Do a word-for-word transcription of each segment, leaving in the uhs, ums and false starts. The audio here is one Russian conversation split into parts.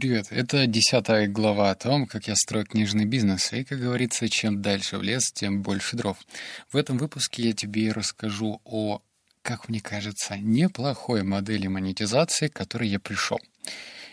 Привет. Это десятая глава о том, как я строю книжный бизнес. И, как говорится, чем дальше в лес, тем больше дров. В этом выпуске я тебе расскажу о, как мне кажется, неплохой модели монетизации, к которой я пришел.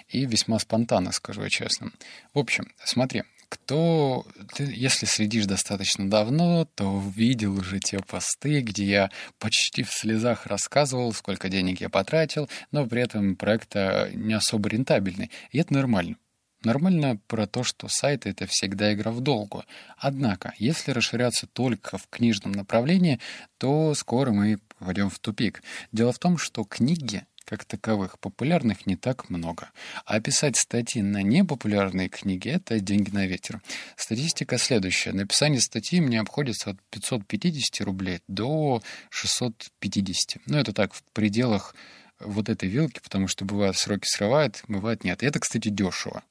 И весьма спонтанно, скажу я честно. В общем, смотри. Кто, ты, если следишь достаточно давно, то видел уже те посты, где я почти в слезах рассказывал, сколько денег я потратил, но при этом проект не особо рентабельный. И это нормально. Нормально про то, что сайт — это всегда игра в долгую. Однако, если расширяться только в книжном направлении, то скоро мы попадем в тупик. Дело в том, что книги как таковых популярных не так много. А писать статьи на непопулярные книги — это деньги на ветер. Статистика следующая. Написание статьи мне обходится от пятьсот пятьдесят рублей до шестьсот пятьдесят. Ну, это так, в пределах вот этой вилки, потому что бывают сроки срывают, бывает нет. И это, кстати, дешево.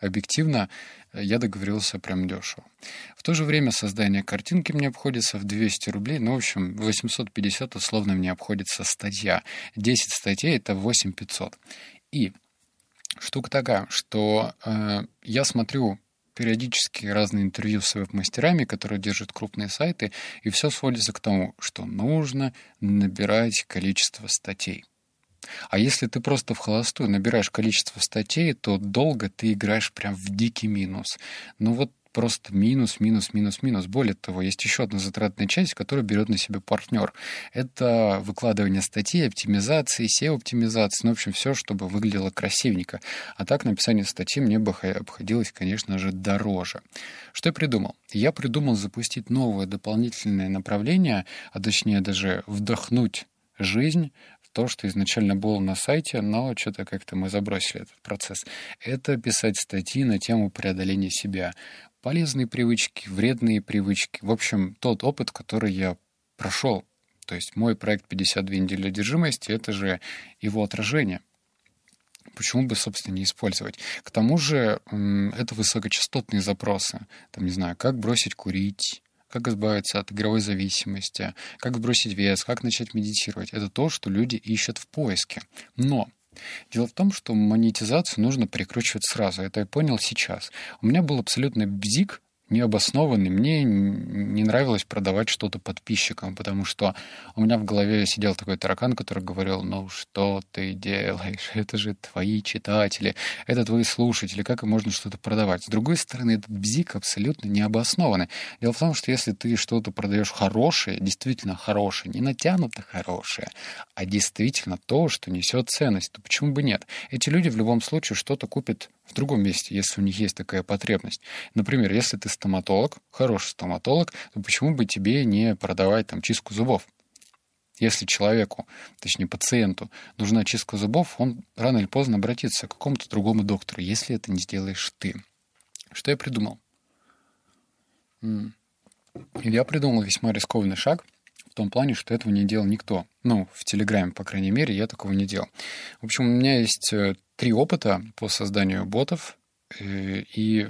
Объективно, я договорился прям дешево. В то же время создание картинки мне обходится в двести рублей. Ну, в общем, восемьсот пятьдесят условно мне обходится статья. десять статей — это восемь тысяч пятьсот. И штука такая, что э, я смотрю периодически разные интервью с веб-мастерами, которые держат крупные сайты, и все сводится к тому, что нужно набирать количество статей. А если ты просто в холостую набираешь количество статей, то долго ты играешь прям в дикий минус. Ну вот просто минус, минус, минус, минус. Более того, есть еще одна затратная часть, которую берет на себя партнер. Это выкладывание статей, оптимизации, сео-оптимизации. Ну, в общем, все, чтобы выглядело красивенько. А так написание статьи мне бы обходилось, конечно же, дороже. Что я придумал? Я придумал запустить новое дополнительное направление, а точнее даже вдохнуть жизнь то, что изначально было на сайте, но что-то как-то мы забросили этот процесс. Это писать статьи на тему преодоления себя. Полезные привычки, вредные привычки. В общем, тот опыт, который я прошел. То есть мой проект пятьдесят две недели одержимости — это же его отражение. Почему бы, собственно, не использовать? К тому же это высокочастотные запросы. Там, не знаю, как бросить курить, как избавиться от игровой зависимости, как сбросить вес, как начать медитировать. Это то, что люди ищут в поиске. Но дело в том, что монетизацию нужно прикручивать сразу. Это я понял сейчас. У меня был абсолютно бзик, необоснованный. Мне не нравилось продавать что-то подписчикам, потому что у меня в голове сидел такой таракан, который говорил: ну что ты делаешь? Это же твои читатели, это твои слушатели, как им можно что-то продавать? С другой стороны, этот бзик абсолютно необоснованный. Дело в том, что если ты что-то продаешь хорошее, действительно хорошее, не натянуто хорошее, а действительно то, что несет ценность, то почему бы нет? Эти люди в любом случае что-то купят в другом месте, если у них есть такая потребность. Например, если ты стоматолог, хороший стоматолог, то почему бы тебе не продавать там чистку зубов? Если человеку, точнее пациенту, нужна чистка зубов, он рано или поздно обратится к какому-то другому доктору, если это не сделаешь ты. Что я придумал? Я придумал весьма рискованный шаг, в том плане, что этого не делал никто. Ну, в Телеграме, по крайней мере, я такого не делал. В общем, у меня есть три опыта по созданию ботов, и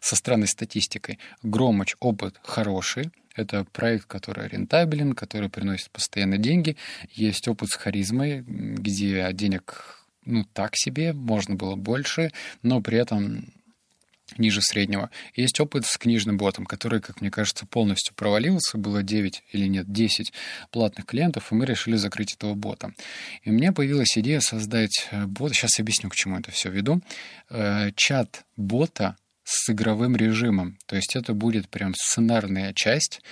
со странной статистикой. Громоч опыт хороший. Это проект, который рентабелен, который приносит постоянно деньги. Есть опыт с харизмой, где денег, ну, так себе, можно было больше, но при этом ниже среднего. Есть опыт с книжным ботом, который, как мне кажется, полностью провалился. Было девять или нет, десять платных клиентов, и мы решили закрыть этого бота. И у меня появилась идея создать бот. Сейчас я объясню, к чему это все веду. Чат бота с игровым режимом. То есть это будет прям сценарная часть,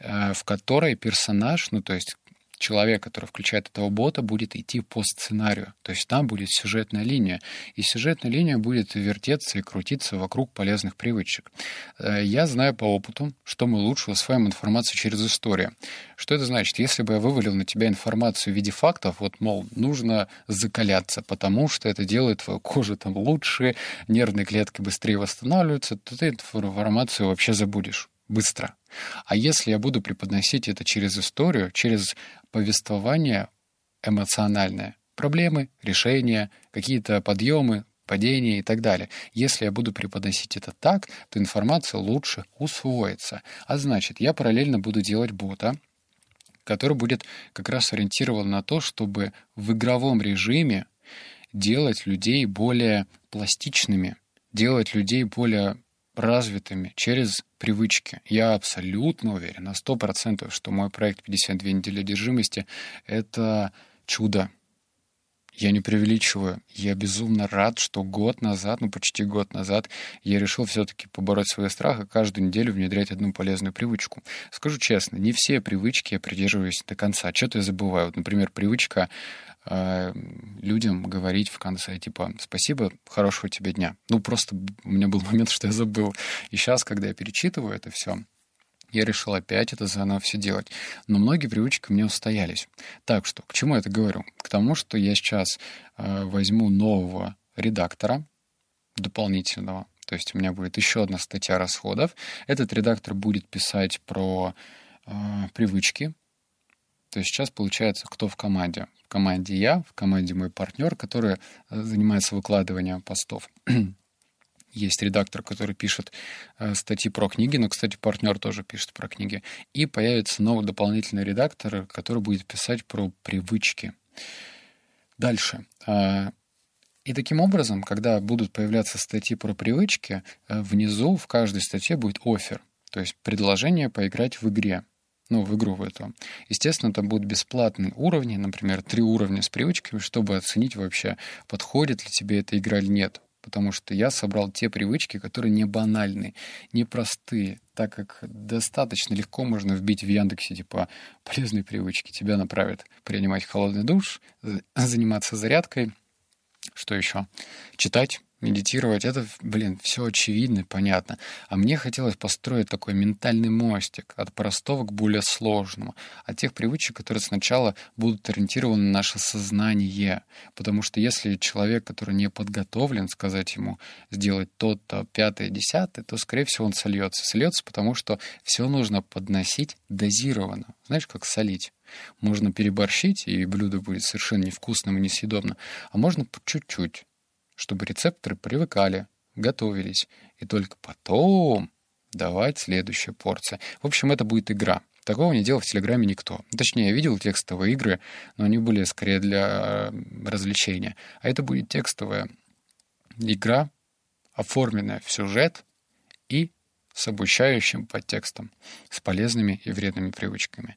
в которой персонаж, ну, то есть человек, который включает этого бота, будет идти по сценарию. То есть там будет сюжетная линия. И сюжетная линия будет вертеться и крутиться вокруг полезных привычек. Я знаю по опыту, что мы лучше усваиваем информацию через историю. Что это значит? Если бы я вывалил на тебя информацию в виде фактов, вот, мол, нужно закаляться, потому что это делает твою кожу там лучше, нервные клетки быстрее восстанавливаются, то ты эту информацию вообще забудешь быстро. А если я буду преподносить это через историю, через повествование эмоциональное, проблемы, решения, какие-то подъемы, падения и так далее. Если я буду преподносить это так, то информация лучше усвоится. А значит, я параллельно буду делать бота, который будет как раз ориентирован на то, чтобы в игровом режиме делать людей более пластичными, делать людей более развитыми через привычки. Я абсолютно уверен на сто процентов, что мой проект «пятьдесят две недели одержимости» — это чудо. Я не преувеличиваю. Я безумно рад, что год назад, ну почти год назад, я решил все-таки побороть свой страх и каждую неделю внедрять одну полезную привычку. Скажу честно, не все привычки я придерживаюсь до конца. Что-то я забываю. Вот, например, привычка э, людям говорить в конце, типа, спасибо, хорошего тебе дня. Ну, просто у меня был момент, что я забыл. И сейчас, когда я перечитываю это все, я решил опять это заново все делать. Но многие привычки у меня устоялись. Так что, к чему я это говорю? К тому, что я сейчас э, возьму нового редактора дополнительного. То есть у меня будет еще одна статья расходов. Этот редактор будет писать про э, привычки. То есть сейчас получается, кто в команде. В команде я, в команде мой партнер, который занимается выкладыванием постов. Есть редактор, который пишет э, статьи про книги, но, кстати, партнер тоже пишет про книги. И появится новый дополнительный редактор, который будет писать про привычки. Дальше. Э, и таким образом, когда будут появляться статьи про привычки, э, внизу в каждой статье будет оффер, то есть предложение поиграть в игре. Ну, в игру в эту. Естественно, там будут бесплатные уровни, например, три уровня с привычками, чтобы оценить вообще, подходит ли тебе эта игра или нет. Потому что я собрал те привычки, которые не банальные, не простые, так как достаточно легко можно вбить в Яндексе, типа, полезные привычки. Тебя направят принимать холодный душ, заниматься зарядкой, что еще? Читать, медитировать. Это, блин, все очевидно, понятно. А мне хотелось построить такой ментальный мостик от простого к более сложному, от тех привычек, которые сначала будут ориентированы на наше сознание. Потому что если человек, который не подготовлен, сказать ему сделать то-то, пятое, десятое, то, скорее всего, он сольется. Сольется, потому что все нужно подносить дозированно. Знаешь, как солить? Можно переборщить, и блюдо будет совершенно невкусным и несъедобным. А можно по чуть-чуть, чтобы рецепторы привыкали, готовились, и только потом давать следующую порцию. В общем, это будет игра. Такого не делал в Телеграме никто. Точнее, я видел текстовые игры, но они были скорее для развлечения. А это будет текстовая игра, оформленная в сюжет и с обучающим подтекстом, с полезными и вредными привычками.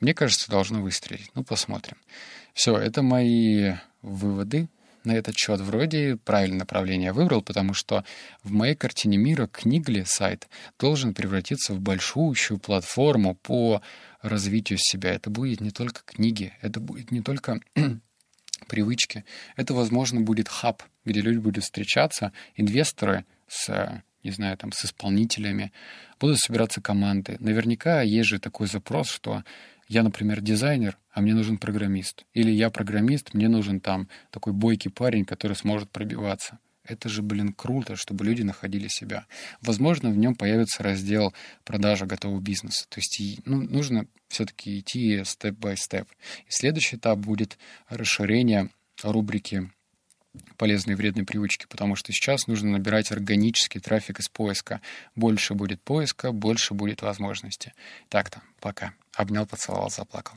Мне кажется, должно выстрелить. Ну, посмотрим. Все, это мои выводы. На этот счет вроде правильное направление я выбрал, потому что в моей картине мира Книгли сайт должен превратиться в большущую платформу по развитию себя. Это будет не только книги, это будет не только привычки. Это, возможно, будет хаб, где люди будут встречаться, инвесторы с, не знаю, там, с исполнителями, будут собираться команды. Наверняка есть же такой запрос, что я, например, дизайнер, а мне нужен программист. Или я программист, мне нужен там такой бойкий парень, который сможет пробиваться. Это же, блин, круто, чтобы люди находили себя. Возможно, в нем появится раздел продажи готового бизнеса. То есть ну, нужно все-таки идти степ-бай-степ. И следующий этап будет расширение рубрики полезные и вредные привычки, потому что сейчас нужно набирать органический трафик из поиска. Больше будет поиска, больше будет возможности. Так-то, пока. Обнял, поцеловал, заплакал.